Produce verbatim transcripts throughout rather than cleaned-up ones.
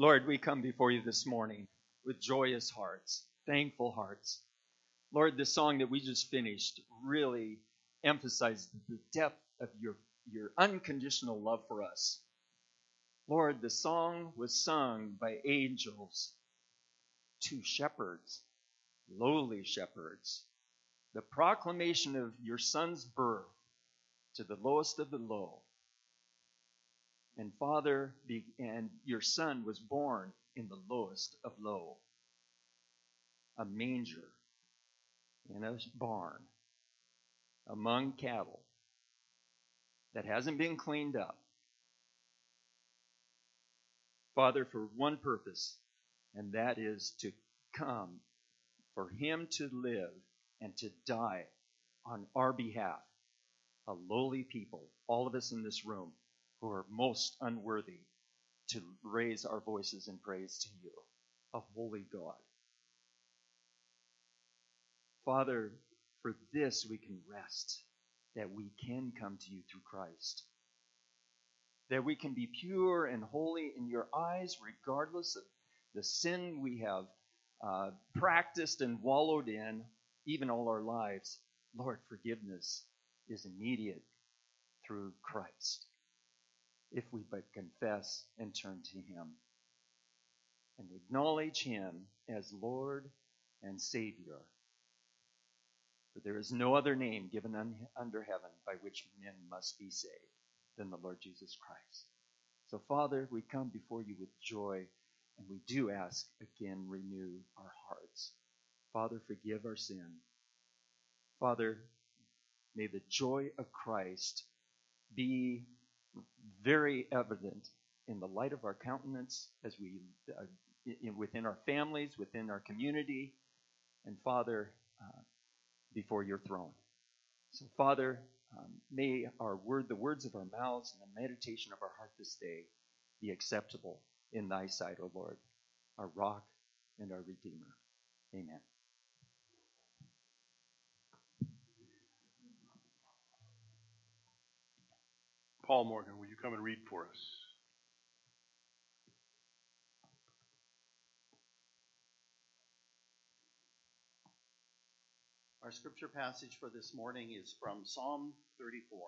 Lord, we come before you this morning with joyous hearts, thankful hearts. Lord, the song that we just finished really emphasized the depth of your, your unconditional love for us. Lord, the song was sung by angels to shepherds, lowly shepherds. The proclamation of your son's birth to the lowest of the low. And Father, and your son was born in the lowest of low. A manger in a barn among cattle that hasn't been cleaned up. Father, for one purpose, and that is to come, for him to live and to die on our behalf, a lowly people, all of us in this room who are most unworthy to raise our voices in praise to you, a holy God. Father, for this we can rest, that we can come to you through Christ, that we can be pure and holy in your eyes regardless of the sin we have uh, practiced and wallowed in even all our lives. Lord, forgiveness is immediate through Christ if we but confess and turn to him and acknowledge him as Lord and Savior. For there is no other name given un- under heaven by which men must be saved than the Lord Jesus Christ. So, Father, we come before you with joy, and we do ask again, renew our hearts. Father, forgive our sin. Father, may the joy of Christ be very evident in the light of our countenance as we uh, in, within our families, within our community, and Father, uh, before your throne. So, Father, um, may our word, the words of our mouths and the meditation of our heart this day be acceptable in thy sight, O Lord, our rock and our redeemer. Amen. Paul Morgan, will you come and read for us? Our scripture passage for this morning is from Psalm thirty-four,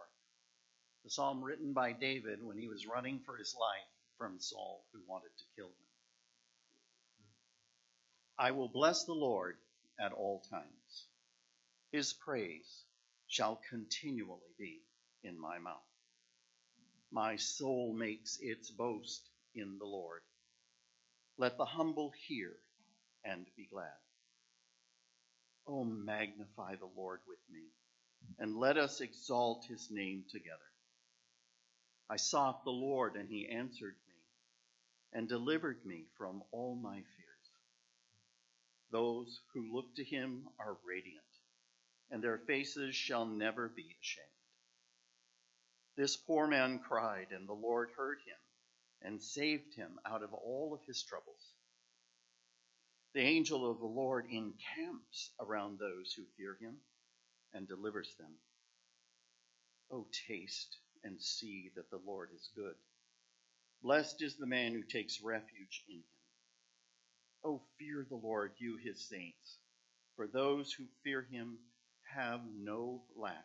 the psalm written by David when he was running for his life from Saul, who wanted to kill him. I will bless the Lord at all times. His praise shall continually be in my mouth. My soul makes its boast in the Lord. Let the humble hear and be glad. Oh, magnify the Lord with me, and let us exalt his name together. I sought the Lord, and he answered me, and delivered me from all my fears. Those who look to him are radiant, and their faces shall never be ashamed. This poor man cried, and the Lord heard him and saved him out of all of his troubles. The angel of the Lord encamps around those who fear him and delivers them. Oh, taste and see that the Lord is good. Blessed is the man who takes refuge in him. Oh, fear the Lord, you his saints, for those who fear him have no lack.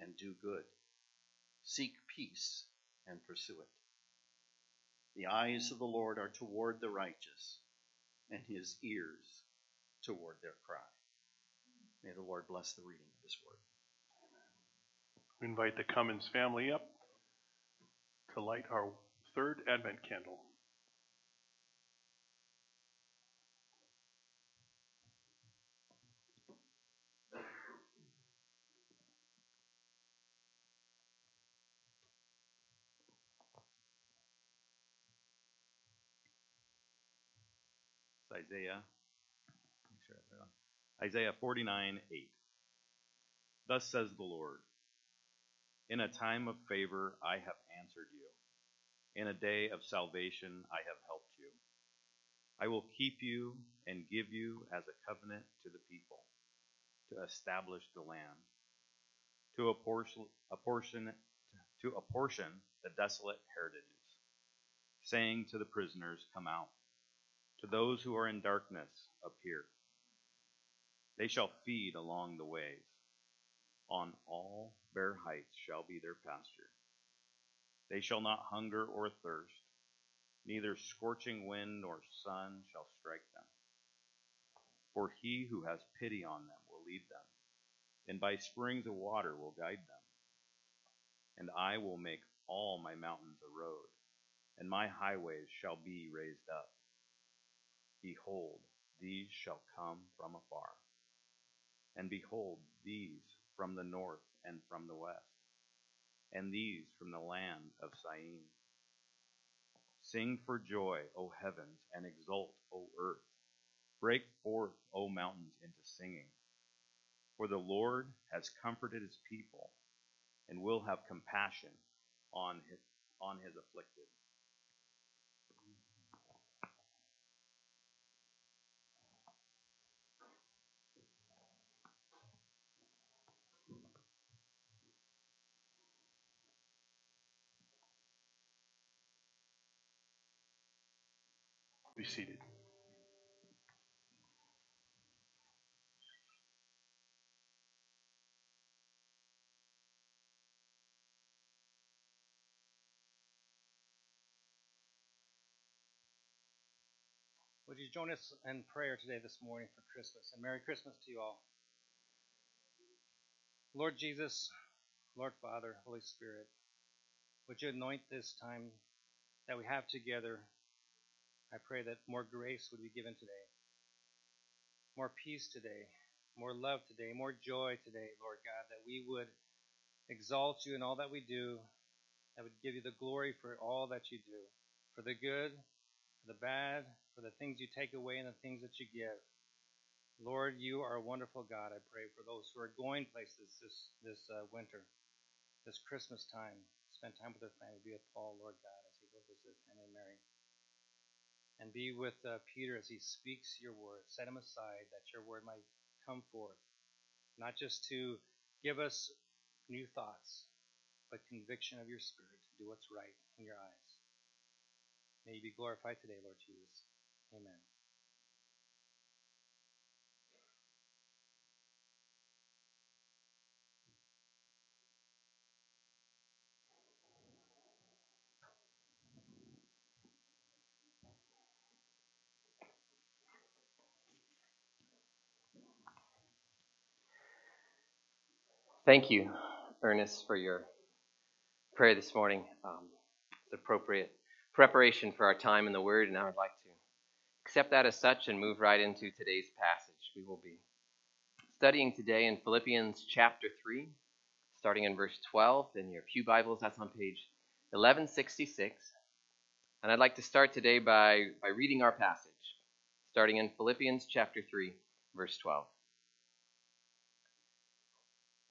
and do good. Seek peace and pursue it. The eyes of the Lord are toward the righteous, and his ears toward their cry. May the Lord bless the reading of his word. Amen. We invite the Cummins family up to light our third Advent candle. Isaiah, make sure I have it. Isaiah forty-nine eight. Thus says the Lord, in a time of favor I have answered you. In a day of salvation I have helped you. I will keep you and give you as a covenant to the people, to establish the land, to apportion, apportion, to apportion the desolate heritages, saying to the prisoners, come out. To those who are in darkness, appear. They shall feed along the ways. On all bare heights shall be their pasture. They shall not hunger or thirst. Neither scorching wind nor sun shall strike them. For he who has pity on them will lead them, and by springs of water will guide them. And I will make all my mountains a road, and my highways shall be raised up. Behold, these shall come from afar, and behold, these from the north and from the west, and these from the land of Syene. Sing for joy, O heavens, and exult, O earth. Break forth, O mountains, into singing. For the Lord has comforted his people, and will have compassion on his, on his afflicted. Be seated. Would you join us in prayer today this morning for Christmas? And Merry Christmas to you all. Lord Jesus, Lord Father, Holy Spirit, would you anoint this time that we have together? I pray that more grace would be given today, more peace today, more love today, more joy today, Lord God, that we would exalt you in all that we do, that would give you the glory for all that you do, for the good, for the bad, for the things you take away and the things that you give. Lord, you are a wonderful God. I pray for those who are going places this, this uh, winter, this Christmas time, spend time with their family, be with Paul, Lord God, as he goes with his family, Mary. And be with uh, Peter as he speaks your word. Set him aside that your word might come forth, not just to give us new thoughts, but conviction of your spirit to do what's right in your eyes. May you be glorified today, Lord Jesus. Amen. Thank you, Ernest, for your prayer this morning. Um, it's appropriate preparation for our time in the Word, and I would like to accept that as such and move right into today's passage. We will be studying today in Philippians chapter three, starting in verse twelve in your pew Bibles. That's on page eleven sixty-six. And I'd like to start today by, by reading our passage, starting in Philippians chapter three, verse twelve.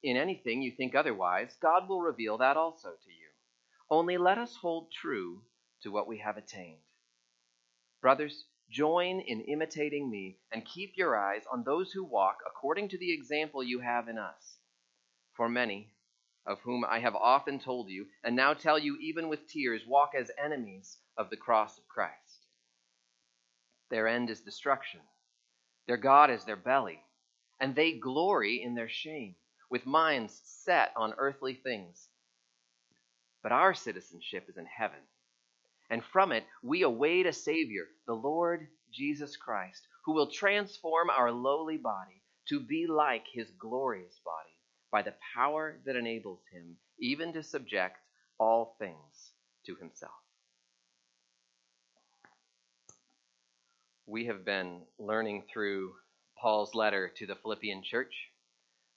in anything you think otherwise, God will reveal that also to you. Only let us hold true to what we have attained. Brothers, join in imitating me and keep your eyes on those who walk according to the example you have in us. For many, of whom I have often told you, and now tell you even with tears, walk as enemies of the cross of Christ. Their end is destruction. Their God is their belly, and they glory in their shame, with minds set on earthly things. But our citizenship is in heaven, and from it we await a Savior, the Lord Jesus Christ, who will transform our lowly body to be like his glorious body by the power that enables him even to subject all things to himself. We have been learning through Paul's letter to the Philippian church.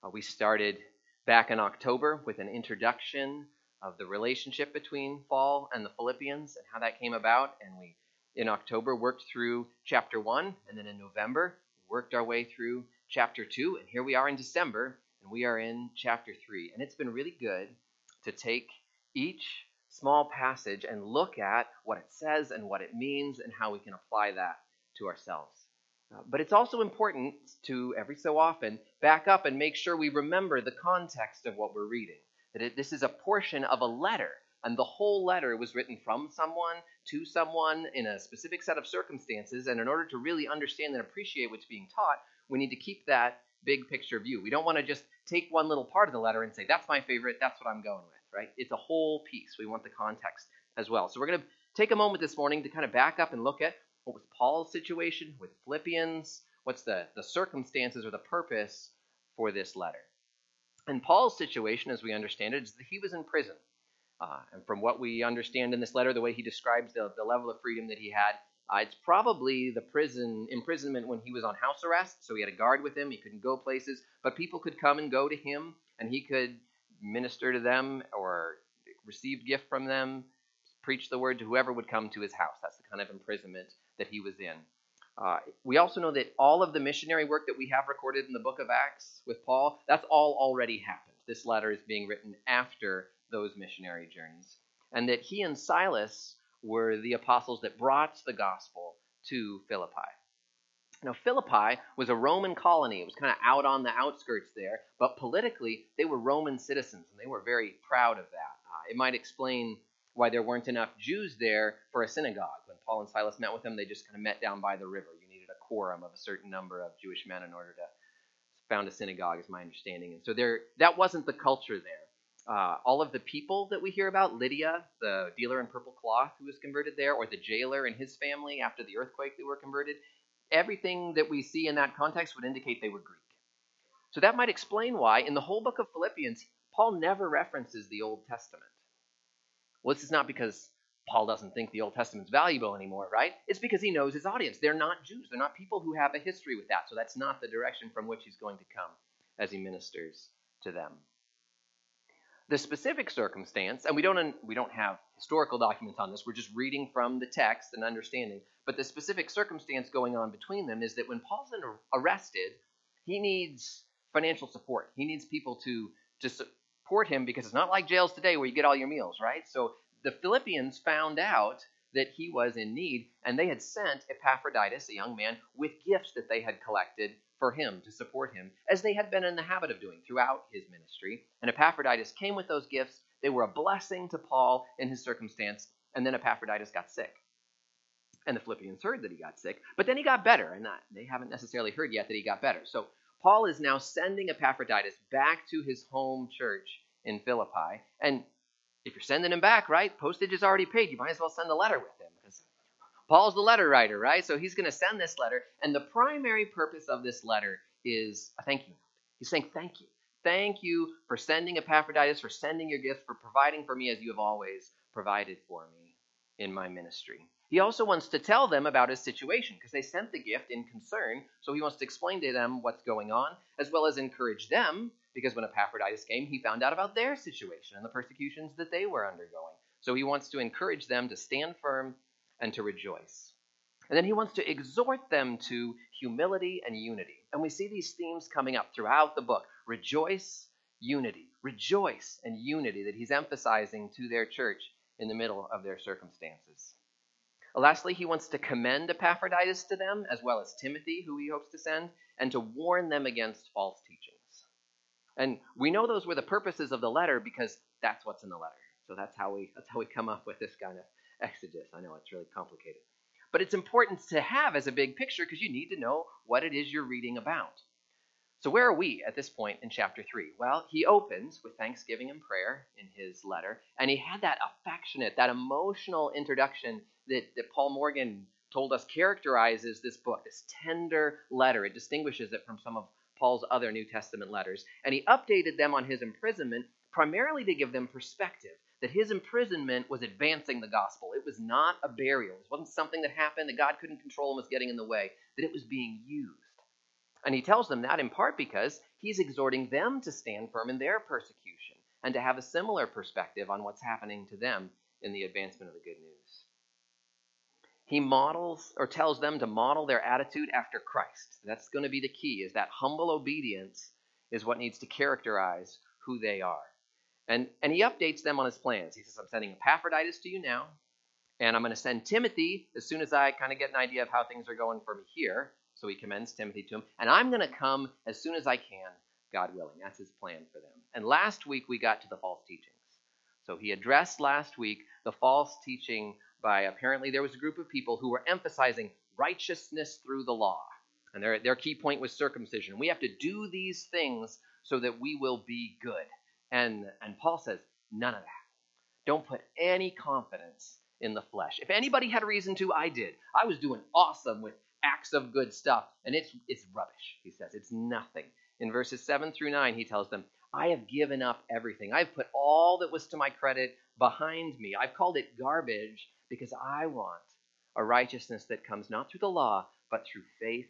Uh, we started back in October with an introduction of the relationship between Paul and the Philippians and how that came about. And we, in October, worked through chapter one, and then in November, worked our way through chapter two. And here we are in December, and we are in chapter three. And it's been really good to take each small passage and look at what it says and what it means and how we can apply that to ourselves. Uh, but it's also important to, every so often, back up and make sure we remember the context of what we're reading. That it, this is a portion of a letter, and the whole letter was written from someone to someone in a specific set of circumstances, and in order to really understand and appreciate what's being taught, we need to keep that big picture view. We don't want to just take one little part of the letter and say, that's my favorite, that's what I'm going with, right? It's a whole piece. We want the context as well. So we're going to take a moment this morning to kind of back up and look at what was Paul's situation with Philippians, what's the, the circumstances or the purpose for this letter. And Paul's situation, as we understand it, is that he was in prison. Uh, and from what we understand in this letter, the way he describes the, the level of freedom that he had, uh, it's probably the prison imprisonment when he was on house arrest. So he had a guard with him. He couldn't go places. But people could come and go to him, and he could minister to them or receive gift from them, preach the word to whoever would come to his house. That's the kind of imprisonment that he was in. Uh, we also know that all of the missionary work that we have recorded in the book of Acts with Paul, that's all already happened. This letter is being written after those missionary journeys. And that he and Silas were the apostles that brought the gospel to Philippi. Now, Philippi was a Roman colony. It was kind of out on the outskirts there, but politically, they were Roman citizens, and they were very proud of that. Uh, it might explain why there weren't enough Jews there for a synagogue. When Paul and Silas met with them, they just kind of met down by the river. You needed a quorum of a certain number of Jewish men in order to found a synagogue, is my understanding. And so there, that wasn't the culture there. Uh, all of the people that we hear about, Lydia, the dealer in purple cloth who was converted there, or the jailer and his family after the earthquake they were converted, everything that we see in that context would indicate they were Greek. So that might explain why, in the whole book of Philippians, Paul never references the Old Testament. Well, this is not because Paul doesn't think the Old Testament's valuable anymore, right? It's because he knows his audience. They're not Jews. They're not people who have a history with that. So that's not the direction from which he's going to come as he ministers to them. The specific circumstance, and we don't we don't have historical documents on this. We're just reading from the text and understanding. But the specific circumstance going on between them is that when Paul's arrested, he needs financial support. He needs people to to support him, because it's not like jails today where you get all your meals, right? So the Philippians found out that he was in need, and they had sent Epaphroditus, a young man, with gifts that they had collected for him to support him, as they had been in the habit of doing throughout his ministry. And Epaphroditus came with those gifts. They were a blessing to Paul in his circumstance, and then Epaphroditus got sick. And the Philippians heard that he got sick, but then he got better, and they haven't necessarily heard yet that he got better. So Paul is now sending Epaphroditus back to his home church in Philippi, and if you're sending him back, right, postage is already paid. You might as well send a letter with him, because Paul's the letter writer, right? So he's going to send this letter, and the primary purpose of this letter is a thank you note. He's saying, thank you. Thank you for sending Epaphroditus, for sending your gifts, for providing for me as you have always provided for me in my ministry. He also wants to tell them about his situation, because they sent the gift in concern, so he wants to explain to them what's going on, as well as encourage them, because when Epaphroditus came, he found out about their situation and the persecutions that they were undergoing. So he wants to encourage them to stand firm and to rejoice. And then he wants to exhort them to humility and unity. And we see these themes coming up throughout the book. Rejoice, unity. Rejoice and unity that he's emphasizing to their church in the middle of their circumstances. Lastly, he wants to commend Epaphroditus to them, as well as Timothy, who he hopes to send, and to warn them against false teaching. And we know those were the purposes of the letter because that's what's in the letter. So that's how we that's how we come up with this kind of exegesis. I know it's really complicated. But it's important to have as a big picture because you need to know what it is you're reading about. So where are we at this point in chapter three? Well, he opens with thanksgiving and prayer in his letter. And he had that affectionate, that emotional introduction that, that Paul Morgan told us characterizes this book, this tender letter. It distinguishes it from some of Paul's other New Testament letters. And he updated them on his imprisonment primarily to give them perspective, that his imprisonment was advancing the gospel. It was not a burial. It wasn't something that happened that God couldn't control and was getting in the way, that it was being used. And he tells them that in part because he's exhorting them to stand firm in their persecution and to have a similar perspective on what's happening to them in the advancement of the good news. He models or tells them to model their attitude after Christ. That's going to be the key, is that humble obedience is what needs to characterize who they are. And, and he updates them on his plans. He says, I'm sending Epaphroditus to you now, and I'm going to send Timothy as soon as I kind of get an idea of how things are going for me here. So he commends Timothy to him. And I'm going to come as soon as I can, God willing. That's his plan for them. And last week we got to the false teachings. So he addressed last week the false teaching by apparently there was a group of people who were emphasizing righteousness through the law. And their, their key point was circumcision. We have to do these things so that we will be good. And, and Paul says, none of that. Don't put any confidence in the flesh. If anybody had reason to, I did. I was doing awesome with acts of good stuff, and it's it's rubbish, he says. It's nothing. In verses seven through nine, he tells them, I have given up everything. I've put all that was to my credit behind me. I've called it garbage because I want a righteousness that comes not through the law, but through faith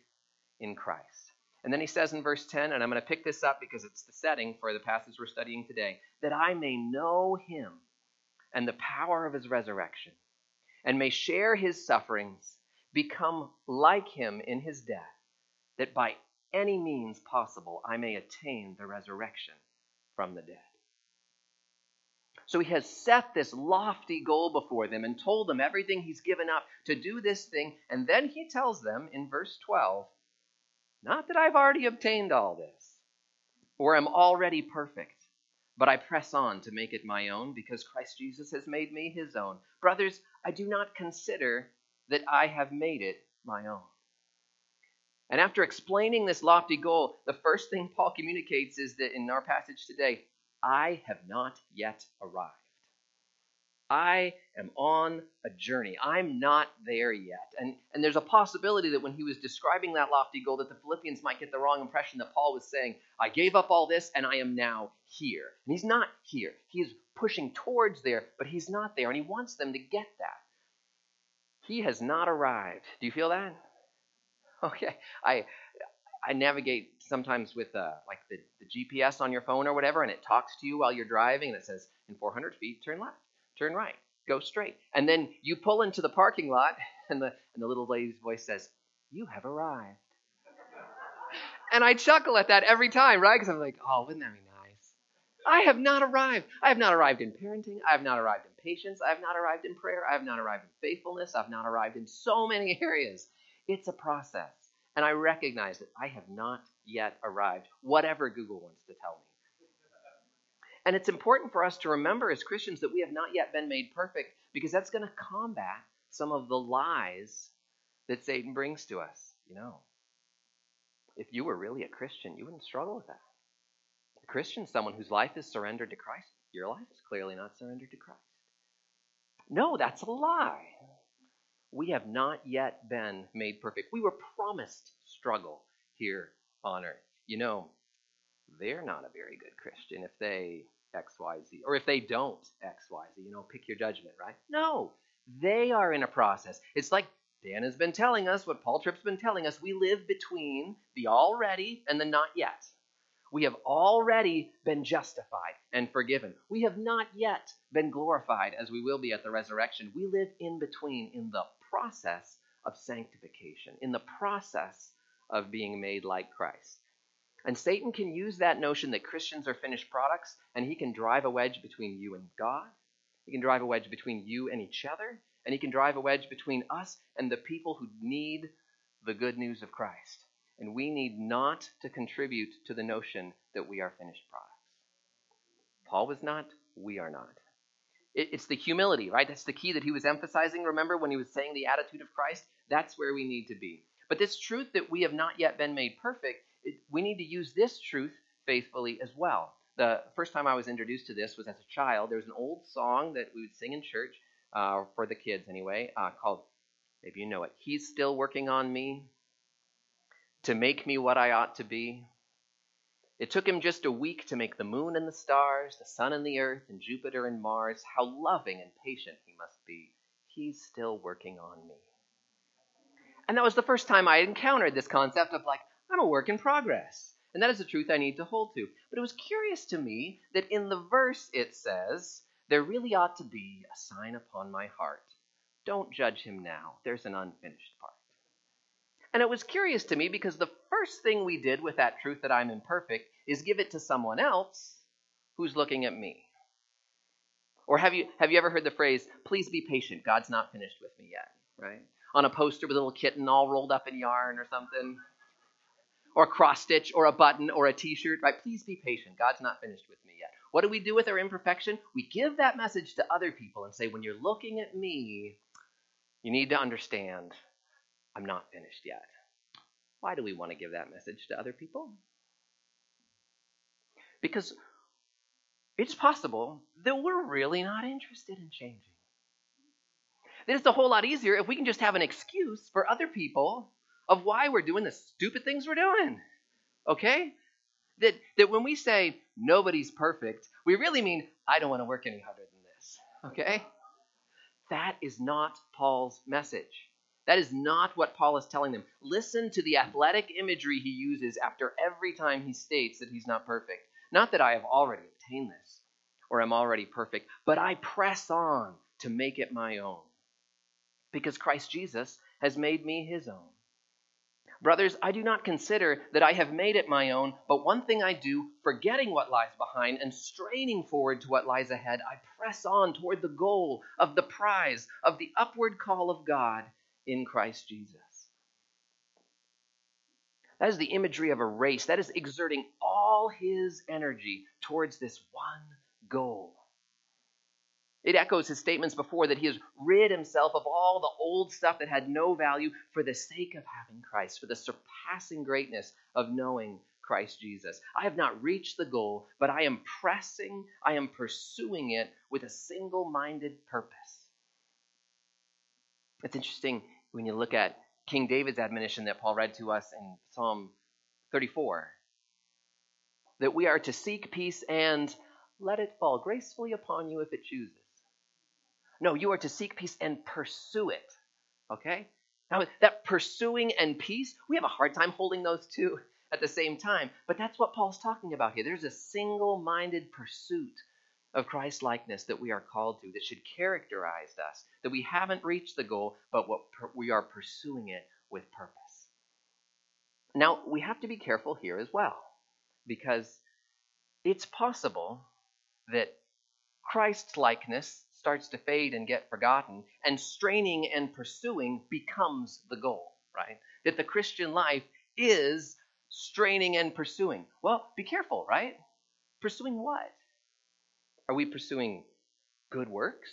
in Christ. And then he says in verse ten, and I'm going to pick this up because it's the setting for the passage we're studying today, that I may know him and the power of his resurrection and may share his sufferings, become like him in his death, that by any means possible I may attain the resurrection from the dead. So he has set this lofty goal before them and told them everything he's given up to do this thing. And then he tells them in verse twelve, not that I've already obtained all this or am already perfect, but I press on to make it my own because Christ Jesus has made me his own. Brothers, I do not consider that I have made it my own. And after explaining this lofty goal, the first thing Paul communicates is that in our passage today, I have not yet arrived. I am on a journey. I'm not there yet. And, and there's a possibility that when he was describing that lofty goal, that the Philippians might get the wrong impression that Paul was saying, I gave up all this and I am now here. And he's not here. He is pushing towards there, but he's not there. And he wants them to get that. He has not arrived. Do you feel that? Okay. I I navigate sometimes with uh, like the, the G P S on your phone or whatever, and it talks to you while you're driving, and it says, in four hundred feet, turn left, turn right, go straight. And then you pull into the parking lot, and the, and the little lady's voice says, you have arrived. And I chuckle at that every time, right? Because I'm like, oh, wouldn't that be nice? I have not arrived. I have not arrived in parenting. I have not arrived in patience. I have not arrived in prayer. I have not arrived in faithfulness. I've not arrived in so many areas. It's a process. And I recognize that I have not yet arrived, whatever Google wants to tell me. And it's important for us to remember as Christians that we have not yet been made perfect, because that's going to combat some of the lies that Satan brings to us. You know, if you were really a Christian, you wouldn't struggle with that. A Christian is someone whose life is surrendered to Christ. Your life is clearly not surrendered to Christ. No, that's a lie. We have not yet been made perfect. We were promised struggle here on earth. You know, they're not a very good Christian if they X Y Z, or if they don't X Y Z, you know, pick your judgment, right? No, they are in a process. It's like Dan has been telling us, what Paul Tripp's been telling us, we live between the already and the not yet. We have already been justified and forgiven. We have not yet been glorified as we will be at the resurrection. We live in between in the process of sanctification, in the process of being made like Christ. And Satan can use that notion that Christians are finished products, and he can drive a wedge between you and God. He can drive a wedge between you and each other, and he can drive a wedge between us and the people who need the good news of Christ. And we need not to contribute to the notion that we are finished products. Paul was not, we are not. It, it's the humility, right? That's the key that he was emphasizing, remember, when he was saying the attitude of Christ. That's where we need to be. But this truth that we have not yet been made perfect, it, we need to use this truth faithfully as well. The first time I was introduced to this was as a child. There was an old song that we would sing in church, uh, for the kids anyway, uh, called Maybe you know it. He's still working on me to make me what I ought to be. It took him just a week to make the moon and the stars, the sun and the earth, and Jupiter and Mars. How loving and patient he must be. He's still working on me. And that was the first time I encountered this concept of, like, I'm a work in progress. And that is the truth I need to hold to. But it was curious to me that in the verse it says, there really ought to be a sign upon my heart. Don't judge him now. There's an unfinished part. And it was curious to me because the first thing we did with that truth that I'm imperfect is give it to someone else who's looking at me. Or have you have you ever heard the phrase, please be patient, God's not finished with me yet, right? On a poster with a little kitten all rolled up in yarn or something. Or a cross-stitch or a button or a t-shirt, right? Please be patient, God's not finished with me yet. What do we do with our imperfection? We give that message to other people and say, when you're looking at me, you need to understand I'm not finished yet. Why do we want to give that message to other people? Because it's possible that we're really not interested in changing. That it's a whole lot easier if we can just have an excuse for other people of why we're doing the stupid things we're doing. Okay? That, that when we say nobody's perfect, we really mean I don't want to work any harder than this. Okay? That is not Paul's message. That is not what Paul is telling them. Listen to the athletic imagery he uses after every time he states that he's not perfect. Not that I have already obtained this or am already perfect, but I press on to make it my own because Christ Jesus has made me his own. Brothers, I do not consider that I have made it my own, but one thing I do, forgetting what lies behind and straining forward to what lies ahead, I press on toward the goal of the prize of the upward call of God in Christ Jesus. That is the imagery of a race. That is exerting all his energy towards this one goal. It echoes his statements before that he has rid himself of all the old stuff that had no value for the sake of having Christ, for the surpassing greatness of knowing Christ Jesus. I have not reached the goal, but I am pressing, I am pursuing it with a single-minded purpose. It's interesting when you look at King David's admonition that Paul read to us in Psalm thirty-four, that we are to seek peace and let it fall gracefully upon you if it chooses. No, you are to seek peace and pursue it, okay? Now, that pursuing and peace, we have a hard time holding those two at the same time, but that's what Paul's talking about here. There's a single-minded pursuit of Christ-likeness that we are called to, that should characterize us, that we haven't reached the goal, but what per- we are pursuing it with purpose. Now, we have to be careful here as well, because it's possible that Christ-likeness starts to fade and get forgotten, and straining and pursuing becomes the goal, right? That the Christian life is straining and pursuing. Well, be careful, right? Pursuing what? Are we pursuing good works?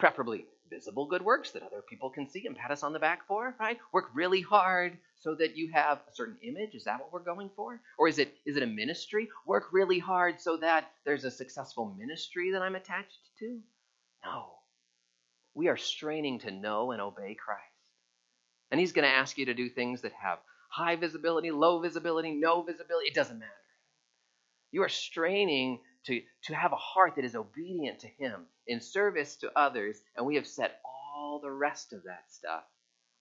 Preferably visible good works that other people can see and pat us on the back for, right? Work really hard so that you have a certain image. Is that what we're going for? Or is it is it a ministry? Work really hard so that there's a successful ministry that I'm attached to? No. We are straining to know and obey Christ. And he's going to ask you to do things that have high visibility, low visibility, no visibility. It doesn't matter. You are straining To, to have a heart that is obedient to him in service to others, and we have set all the rest of that stuff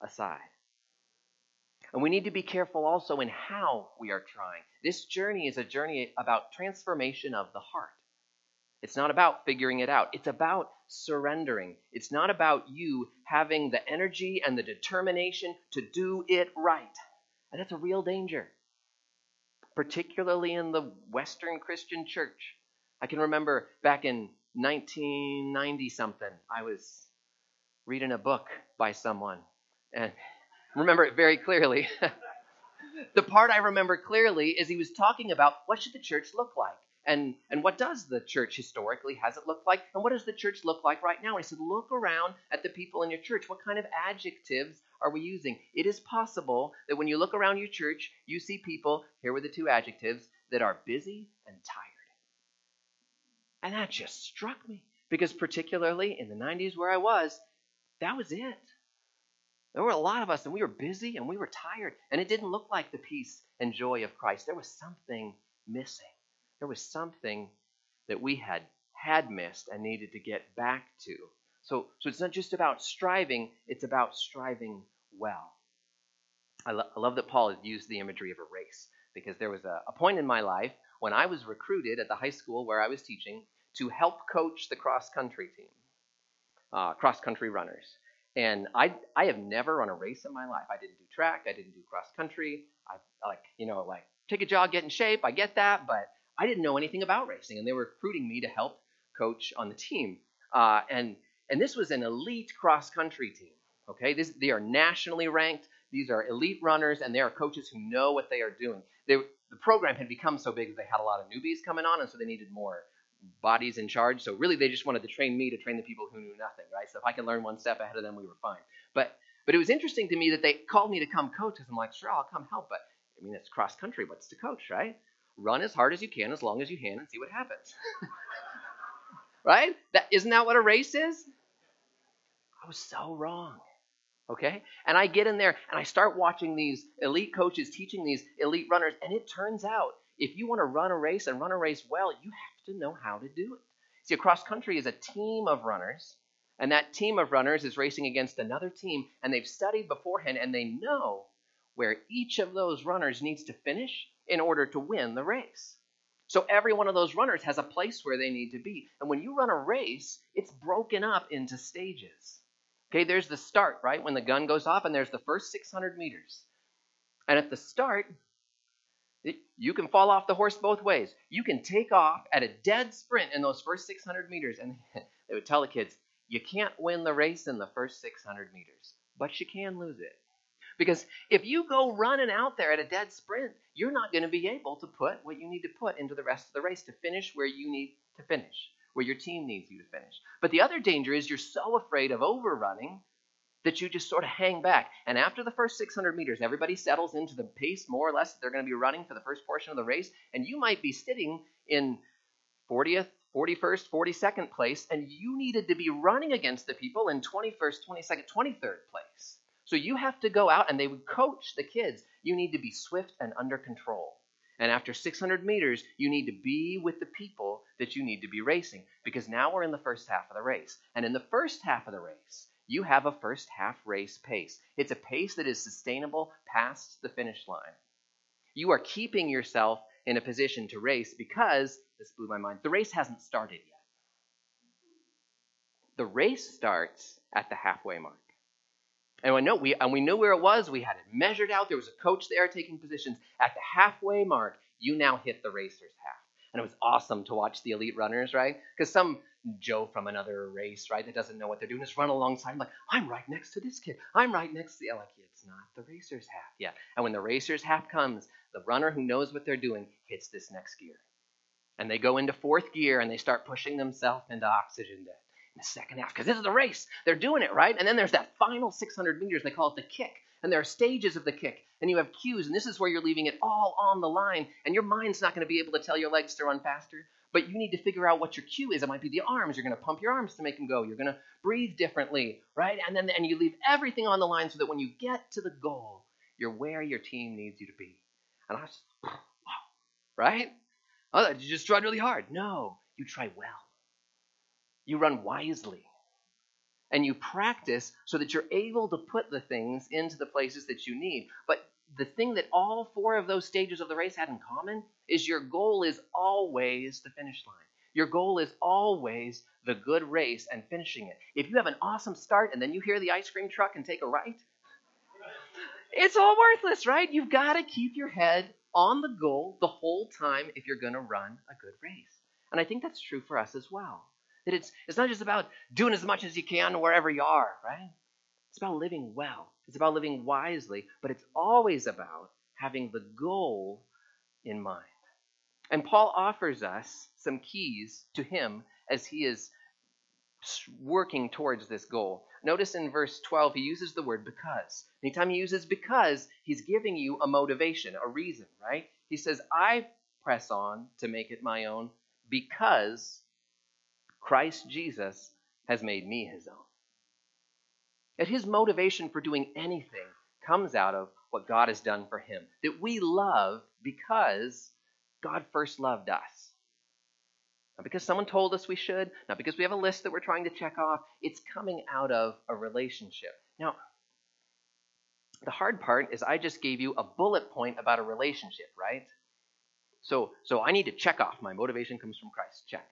aside. And we need to be careful also in how we are trying. This journey is a journey about transformation of the heart. It's not about figuring it out. It's about surrendering. It's not about you having the energy and the determination to do it right. And that's a real danger, particularly in the Western Christian church. I can remember back in nineteen ninety something, I was reading a book by someone and remember it very clearly. The part I remember clearly is he was talking about what should the church look like and, and what does the church historically has it looked like and what does the church look like right now? And I said, look around at the people in your church. What kind of adjectives are we using? It is possible that when you look around your church, you see people, here were the two adjectives, that are busy and tired. And that just struck me because particularly in the nineties where I was, that was it. There were a lot of us, and we were busy, and we were tired, and it didn't look like the peace and joy of Christ. There was something missing. There was something that we had had missed and needed to get back to. So, so it's not just about striving, it's about striving well. I, lo- I love that Paul used the imagery of a race, because there was a, a point in my life when I was recruited at the high school where I was teaching to help coach the cross-country team, uh, cross-country runners. And I I have never run a race in my life. I didn't do track. I didn't do cross-country. I like, you know, like take a jog, get in shape. I get that. But I didn't know anything about racing. And they were recruiting me to help coach on the team. Uh, and and this was an elite cross-country team. Okay, this, they are nationally ranked. These are elite runners, and they are coaches who know what they are doing. They, the program had become so big that they had a lot of newbies coming on, and so they needed more bodies in charge. So really, they just wanted to train me to train the people who knew nothing, right? So if I can learn one step ahead of them, we were fine. But but it was interesting to me that they called me to come coach, because I'm like, sure, I'll come help. But I mean, it's cross country. What's to coach, right? Run as hard as you can, as long as you can, and see what happens. Right? That, isn't that what a race is? I was so wrong. Okay? And I get in there and I start watching these elite coaches teaching these elite runners. And it turns out if you want to run a race and run a race well, you have to know how to do it. See, a cross country is a team of runners, and that team of runners is racing against another team, and they've studied beforehand and they know where each of those runners needs to finish in order to win the race. So every one of those runners has a place where they need to be. And when you run a race, it's broken up into stages. Okay, there's the start, right? When the gun goes off, and there's the first six hundred meters. And at the start, it, you can fall off the horse both ways. You can take off at a dead sprint in those first six hundred meters. And they would tell the kids, you can't win the race in the first six hundred meters, but you can lose it. Because if you go running out there at a dead sprint, you're not going to be able to put what you need to put into the rest of the race to finish where you need to finish, where your team needs you to finish. But the other danger is you're so afraid of overrunning that you just sort of hang back. And after the first six hundred meters, everybody settles into the pace more or less that they're going to be running for the first portion of the race. And you might be sitting in fortieth, forty-first, forty-second place, and you needed to be running against the people in twenty-first, twenty-second, twenty-third place. So you have to go out, and they would coach the kids. You need to be swift and under control. And after six hundred meters, you need to be with the people that you need to be racing, because now we're in the first half of the race. And in the first half of the race, you have a first half race pace. It's a pace that is sustainable past the finish line. You are keeping yourself in a position to race because, this blew my mind, the race hasn't started yet. The race starts at the halfway mark. And we know we and we knew where it was. We had it measured out. There was a coach there taking positions. At the halfway mark, you now hit the racer's half. And it was awesome to watch the elite runners, right? Because some Joe from another race, right, that doesn't know what they're doing is run alongside. I'm like, I'm right next to this kid. I'm right next to the other kid. It's not the racer's half yet. And when the racer's half comes, the runner who knows what they're doing hits this next gear. And they go into fourth gear, and they start pushing themselves into oxygen debt. In the second half, because this is the race. They're doing it, right? And then there's that final six hundred meters. They call it the kick. And there are stages of the kick. And you have cues. And this is where you're leaving it all on the line. And your mind's not going to be able to tell your legs to run faster. But you need to figure out what your cue is. It might be the arms. You're going to pump your arms to make them go. You're going to breathe differently, right? And then and you leave everything on the line so that when you get to the goal, you're where your team needs you to be. And I was just, wow, right? Oh, you just tried really hard. No, you try well. You run wisely, and you practice so that you're able to put the things into the places that you need. But the thing that all four of those stages of the race had in common is your goal is always the finish line. Your goal is always the good race and finishing it. If you have an awesome start and then you hear the ice cream truck and take a right, it's all worthless, right? You've got to keep your head on the goal the whole time if you're going to run a good race. And I think that's true for us as well. That it's it's not just about doing as much as you can wherever you are, right? It's about living well. It's about living wisely, but it's always about having the goal in mind. And Paul offers us some keys to him as he is working towards this goal. Notice in verse twelve, he uses the word because. Anytime he uses because, he's giving you a motivation, a reason, right? He says, I press on to make it my own because Christ Jesus has made me his own. Yet his motivation for doing anything comes out of what God has done for him, that we love because God first loved us. Not because someone told us we should, not because we have a list that we're trying to check off. It's coming out of a relationship. Now, the hard part is I just gave you a bullet point about a relationship, right? So, so I need to check off. My motivation comes from Christ. Check.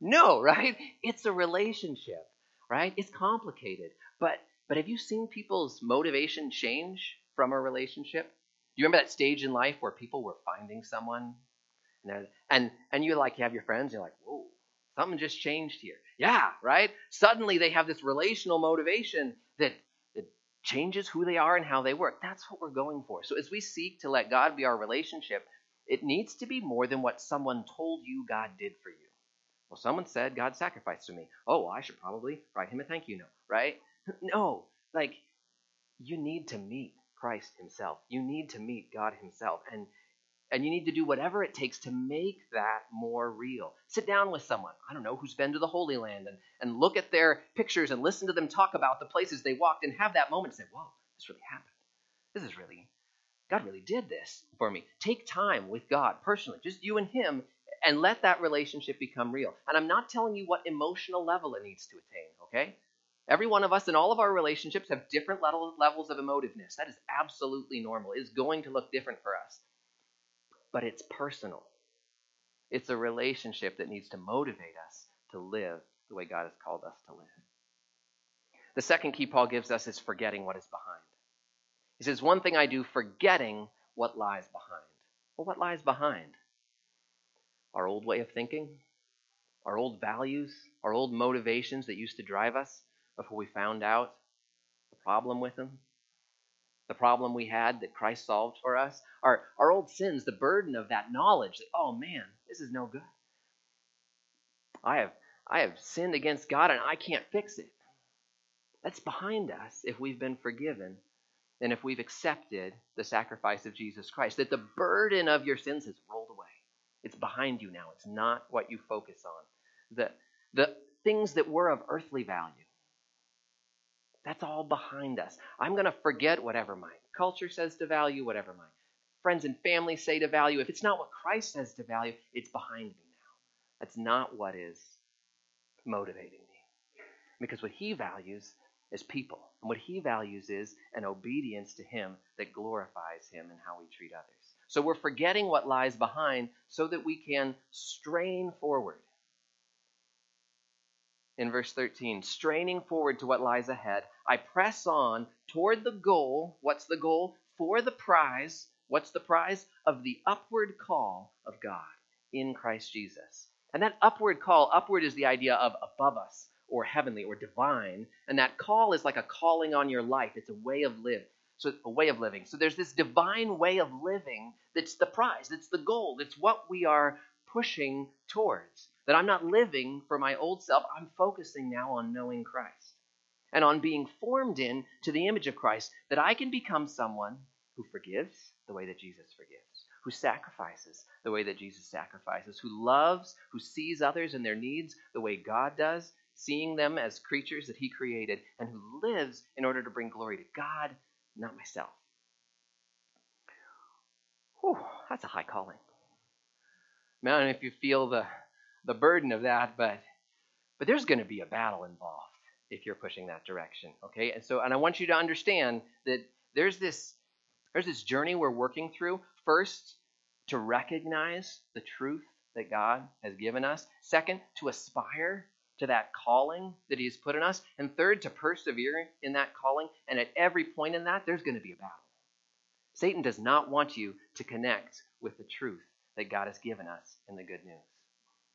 No, right? It's a relationship, right? It's complicated. But, but have you seen people's motivation change from a relationship? Do you remember that stage in life where people were finding someone? And, and and you like you have your friends, you're like, whoa, something just changed here. Yeah, right? Suddenly they have this relational motivation that, that changes who they are and how they work. That's what we're going for. So as we seek to let God be our relationship, it needs to be more than what someone told you God did for you. Well, someone said God sacrificed for me. Oh, well, I should probably write him a thank you note, right? No, like you need to meet Christ himself. You need to meet God himself. And And you need to do whatever it takes to make that more real. Sit down with someone, I don't know, who's been to the Holy Land and, and look at their pictures and listen to them talk about the places they walked and have that moment and say, whoa, this really happened. This is really, God really did this for me. Take time with God personally, just you and him, and let that relationship become real. And I'm not telling you what emotional level it needs to attain, okay? Every one of us in all of our relationships have different level, levels of emotiveness. That is absolutely normal. It is going to look different for us. But it's personal. It's a relationship that needs to motivate us to live the way God has called us to live. The second key Paul gives us is forgetting what is behind. He says, one thing I do, forgetting what lies behind. Well, what lies behind? Our old way of thinking, our old values, our old motivations that used to drive us before we found out the problem with them. The problem we had that Christ solved for us, our, our old sins, the burden of that knowledge that, oh man, this is no good. I have, I have sinned against God and I can't fix it. That's behind us if we've been forgiven and if we've accepted the sacrifice of Jesus Christ, that the burden of your sins has rolled away. It's behind you now. It's not what you focus on. The, the things that were of earthly value, that's all behind us. I'm going to forget whatever my culture says to value, whatever my friends and family say to value. If it's not what Christ says to value, it's behind me now. That's not what is motivating me. Because what he values is people. And what he values is an obedience to him that glorifies him in how we treat others. So we're forgetting what lies behind so that we can strain forward. In verse thirteen, straining forward to what lies ahead, I press on toward the goal. What's the goal? For the prize. What's the prize? Of the upward call of God in Christ Jesus. And that upward call, upward is the idea of above us or heavenly or divine. And that call is like a calling on your life. It's a way of live. So a way of living. So there's this divine way of living that's the prize. That's the goal. That's what we are pushing towards. That I'm not living for my old self. I'm focusing now on knowing Christ and on being formed in to the image of Christ, that I can become someone who forgives the way that Jesus forgives, who sacrifices the way that Jesus sacrifices, who loves, who sees others and their needs the way God does, seeing them as creatures that he created, and who lives in order to bring glory to God, not myself. Whew, that's a high calling. I don't know if you feel the the burden of that, but but there's going to be a battle involved if you're pushing that direction, okay? And so, and I want you to understand that there's this there's this journey we're working through. First, to recognize the truth that God has given us. Second, to aspire to that calling that he's put in us. And third, to persevere in that calling. And at every point in that, there's going to be a battle. Satan does not want you to connect with the truth that God has given us in the good news.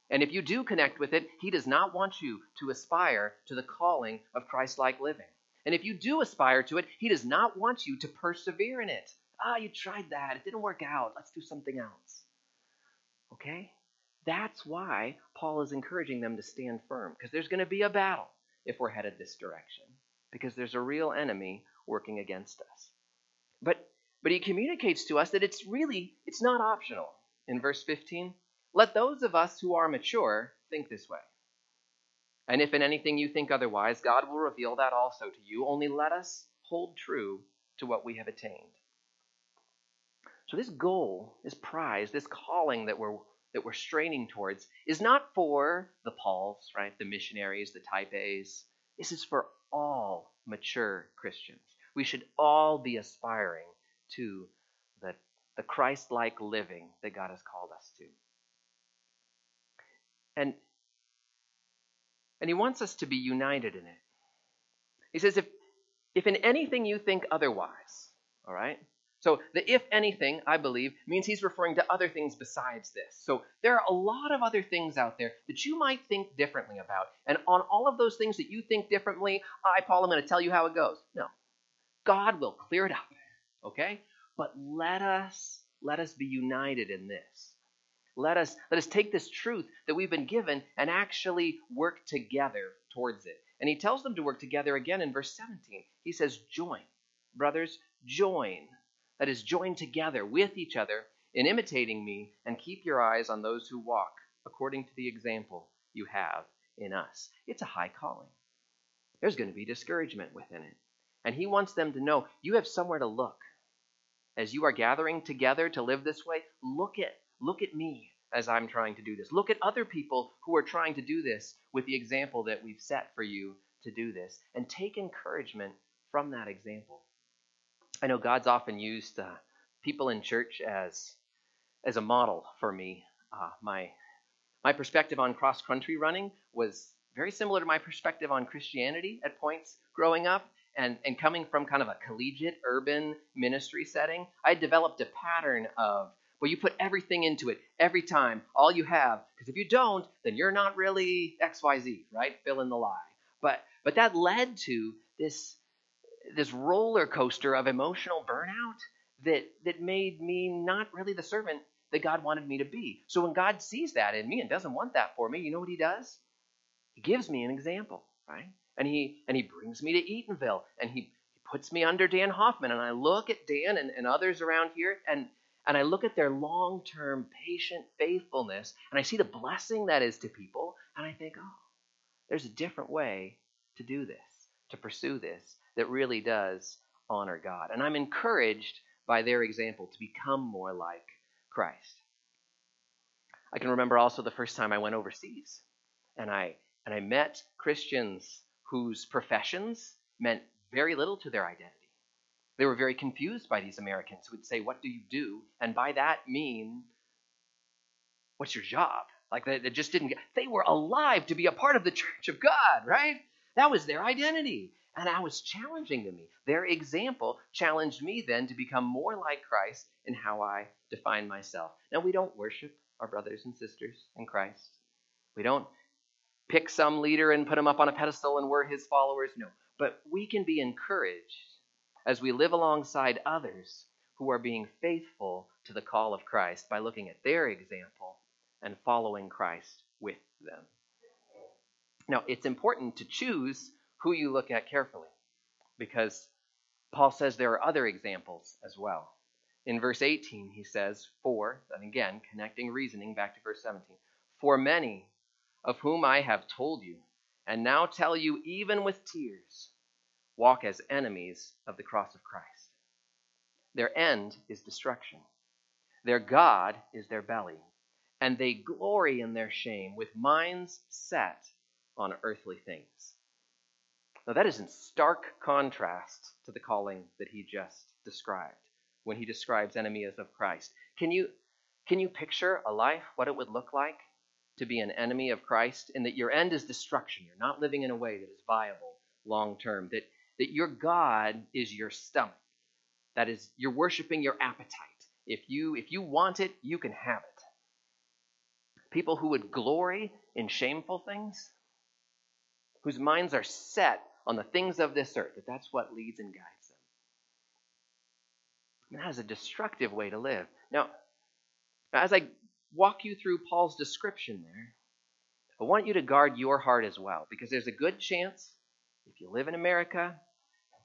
And if you do connect with it, he does not want you to aspire to the calling of Christ-like living. And if you do aspire to it, he does not want you to persevere in it. Ah, you tried that. It didn't work out. Let's do something else. Okay? That's why Paul is encouraging them to stand firm, because there's going to be a battle if we're headed this direction, because there's a real enemy working against us. But but he communicates to us that it's really, it's not optional. In verse fifteen, let those of us who are mature think this way. And if in anything you think otherwise, God will reveal that also to you. Only let us hold true to what we have attained. So this goal, this prize, this calling that we're that we're straining towards is not for the Pauls, right? The missionaries, the type A's. This is for all mature Christians. We should all be aspiring to the, the Christ-like living that God has called us to. And And he wants us to be united in it. He says, if if in anything you think otherwise, all right? So the if anything, I believe, means he's referring to other things besides this. So there are a lot of other things out there that you might think differently about. And on all of those things that you think differently, I, Paul, am going to tell you how it goes. No, God will clear it up, okay? But let us, let us be united in this. Let us let us take this truth that we've been given and actually work together towards it. And he tells them to work together again in verse seventeen. He says, join, brothers, join. That is, join together with each other in imitating me, and keep your eyes on those who walk according to the example you have in us. It's a high calling. There's going to be discouragement within it. And he wants them to know you have somewhere to look. As you are gathering together to live this way, look at Look at me as I'm trying to do this. Look at other people who are trying to do this with the example that we've set for you to do this. And take encouragement from that example. I know God's often used uh, people in church as as a model for me. Uh, my, my perspective on cross-country running was very similar to my perspective on Christianity at points growing up. And, and coming from kind of a collegiate, urban ministry setting, I developed a pattern of, well, you put everything into it every time, all you have, because if you don't, then you're not really X Y Z, right? Fill in the lie. But but that led to this this roller coaster of emotional burnout that that made me not really the servant that God wanted me to be. So when God sees that in me and doesn't want that for me, you know what he does? He gives me an example, right? And he and he brings me to Eatonville, and he, he puts me under Dan Hoffman, and I look at Dan and, and others around here, and And I look at their long-term patient faithfulness, and I see the blessing that is to people, and I think, oh, there's a different way to do this, to pursue this, that really does honor God. And I'm encouraged by their example to become more like Christ. I can remember also the first time I went overseas, and I and I met Christians whose professions meant very little to their identity. They were very confused by these Americans who would say, what do you do? And by that mean, what's your job? Like they, they just didn't get, they were alive to be a part of the church of God, right? That was their identity. And that was challenging to me. Their example challenged me then to become more like Christ in how I define myself. Now, we don't worship our brothers and sisters in Christ. We don't pick some leader and put him up on a pedestal and we're his followers. No, but we can be encouraged as we live alongside others who are being faithful to the call of Christ by looking at their example and following Christ with them. Now, it's important to choose who you look at carefully, because Paul says there are other examples as well. In verse eighteen, he says, for, and again, connecting reasoning back to verse seventeen, for many of whom I have told you, and now tell you even with tears, walk as enemies of the cross of Christ. Their end is destruction. Their God is their belly, and they glory in their shame with minds set on earthly things. Now that is in stark contrast to the calling that he just described when he describes enemies of Christ. Can you, can you picture a life, what it would look like to be an enemy of Christ, in that your end is destruction? You're not living in a way that is viable long term, that that your God is your stomach. That is, you're worshiping your appetite. If you if you want it, you can have it. People who would glory in shameful things, whose minds are set on the things of this earth, that that's what leads and guides them. And that is a destructive way to live. Now, as I walk you through Paul's description there, I want you to guard your heart as well, because there's a good chance, if you live in America,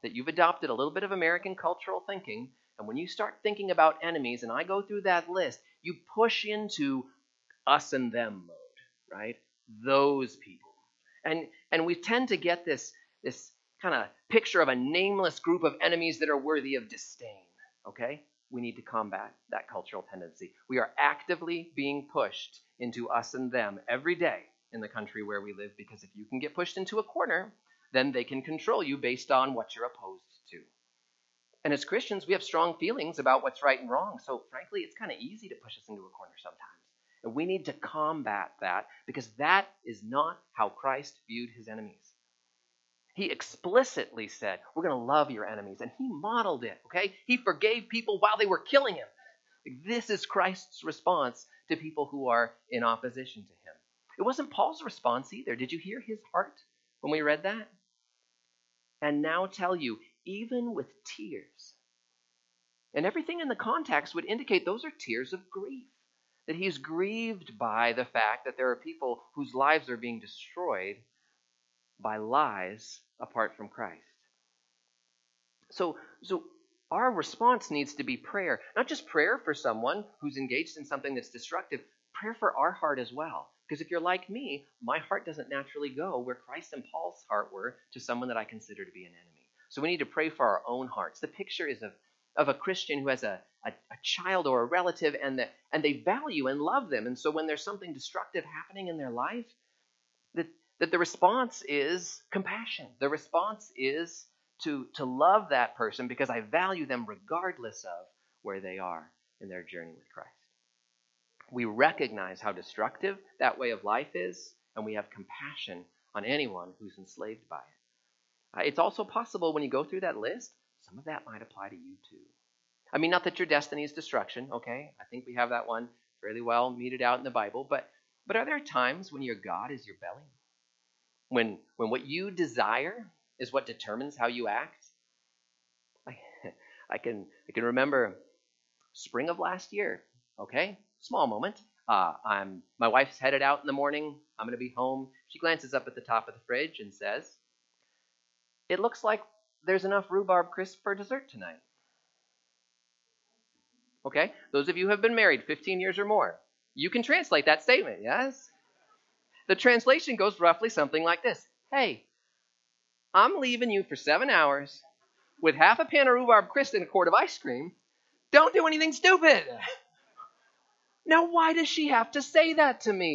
that you've adopted a little bit of American cultural thinking, and when you start thinking about enemies, and I go through that list, you push into us and them mode, right? Those people. And and we tend to get this, this kind of picture of a nameless group of enemies that are worthy of disdain, okay? We need to combat that cultural tendency. We are actively being pushed into us and them every day in the country where we live, because if you can get pushed into a corner, then they can control you based on what you're opposed to. And as Christians, we have strong feelings about what's right and wrong. So frankly, it's kind of easy to push us into a corner sometimes. And we need to combat that, because that is not how Christ viewed his enemies. He explicitly said, we're going to love your enemies. And he modeled it, okay? He forgave people while they were killing him. Like, this is Christ's response to people who are in opposition to him. It wasn't Paul's response either. Did you hear his heart when we read that? And now tell you, even with tears. And everything in the context would indicate those are tears of grief, that he's grieved by the fact that there are people whose lives are being destroyed by lies apart from Christ. So, so our response needs to be prayer, not just prayer for someone who's engaged in something that's destructive, prayer for our heart as well. Because if you're like me, my heart doesn't naturally go where Christ and Paul's heart were to someone that I consider to be an enemy. So we need to pray for our own hearts. The picture is of, of a Christian who has a, a, a child or a relative, and, the, and they value and love them. And so when there's something destructive happening in their life, that That the response is compassion. The response is to, to love that person, because I value them regardless of where they are in their journey with Christ. We recognize how destructive that way of life is, and we have compassion on anyone who's enslaved by it. Uh, it's also possible when you go through that list, some of that might apply to you too. I mean, not that your destiny is destruction, okay? I think we have that one fairly well meted out in the Bible, but, but are there times when your God is your belly? When when what you desire is what determines how you act? I, I can I can remember spring of last year, okay? Small moment. Uh, I'm my wife's headed out in the morning. I'm going to be home. She glances up at the top of the fridge and says, "It looks like there's enough rhubarb crisp for dessert tonight." Okay? Those of you who have been married fifteen years or more, you can translate that statement, yes? The translation goes roughly something like this. Hey, I'm leaving you for seven hours with half a pan of rhubarb crisp and a quart of ice cream. Don't do anything stupid. Now, why does she have to say that to me?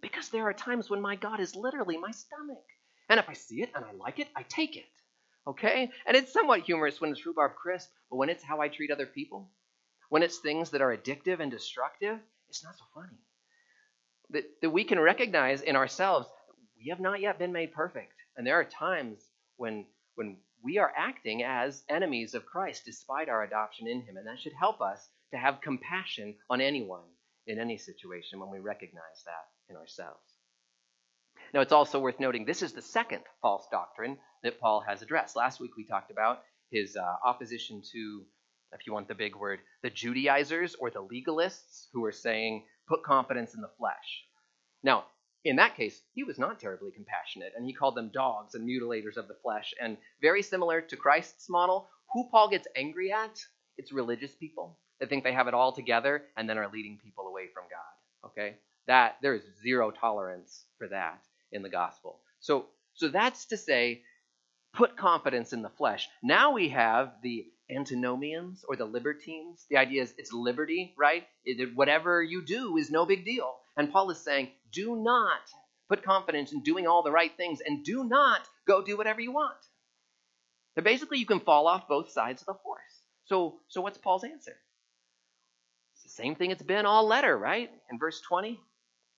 Because there are times when my God is literally my stomach. And if I see it and I like it, I take it. Okay? And it's somewhat humorous when it's rhubarb crisp, but when it's how I treat other people, when it's things that are addictive and destructive, it's not so funny. That, that we can recognize in ourselves, we have not yet been made perfect. And there are times when when we are acting as enemies of Christ despite our adoption in him. And that should help us to have compassion on anyone in any situation when we recognize that in ourselves. Now, it's also worth noting, this is the second false doctrine that Paul has addressed. Last week we talked about his uh, opposition to, if you want the big word, the Judaizers or the legalists who are saying, put confidence in the flesh. Now, in that case, he was not terribly compassionate, and he called them dogs and mutilators of the flesh. And very similar to Christ's model, who Paul gets angry at, it's religious people that think they have it all together and then are leading people away from God. Okay? That there is zero tolerance for that in the gospel. So, so that's to say, put confidence in the flesh. Now we have the antinomians or the libertines. The idea is it's liberty, right? It, whatever you do is no big deal. And Paul is saying, do not put confidence in doing all the right things, and do not go do whatever you want. But basically, you can fall off both sides of the horse. So, so what's Paul's answer? It's the same thing it's been all letter, right? In verse twenty,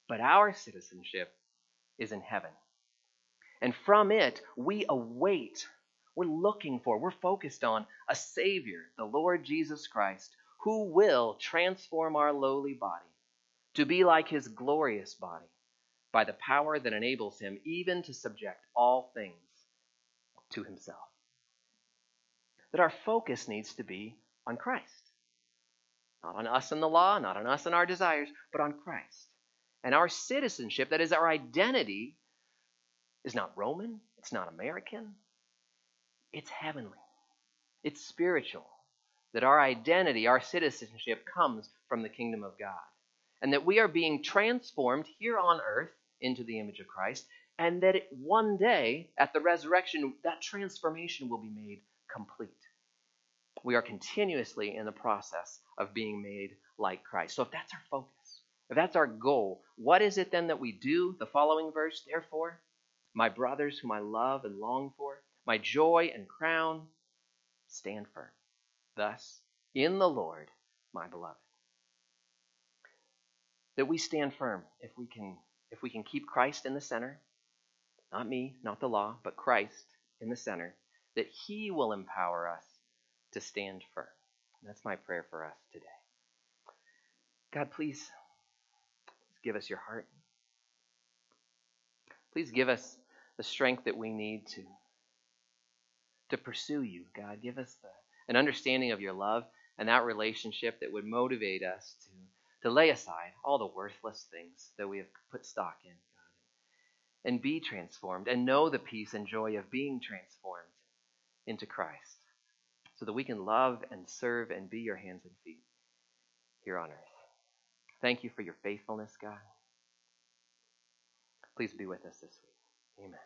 but our citizenship is in heaven. And from it, we await. We're looking for, we're focused on a Savior, the Lord Jesus Christ, who will transform our lowly body to be like his glorious body by the power that enables him even to subject all things to himself. That our focus needs to be on Christ. Not on us and the law, not on us and our desires, but on Christ. And our citizenship, that is our identity, is not Roman, it's not American. It's heavenly. It's spiritual. That our identity, our citizenship comes from the kingdom of God. And that we are being transformed here on earth into the image of Christ and that it, one day at the resurrection, that transformation will be made complete. We are continuously in the process of being made like Christ. So if that's our focus, if that's our goal, what is it then that we do? The following verse, therefore, my brothers whom I love and long for, my joy and crown, stand firm. Thus, in the Lord, my beloved. That we stand firm if we can, if we can keep Christ in the center, not me, not the law, but Christ in the center, that he will empower us to stand firm. And that's my prayer for us today. God, please give us your heart. Please give us the strength that we need to, to pursue you, God. Give us the, an understanding of your love and that relationship that would motivate us to to lay aside all the worthless things that we have put stock in, God, and be transformed and know the peace and joy of being transformed into Christ so that we can love and serve and be your hands and feet here on earth. Thank you for your faithfulness, God. Please be with us this week. Amen.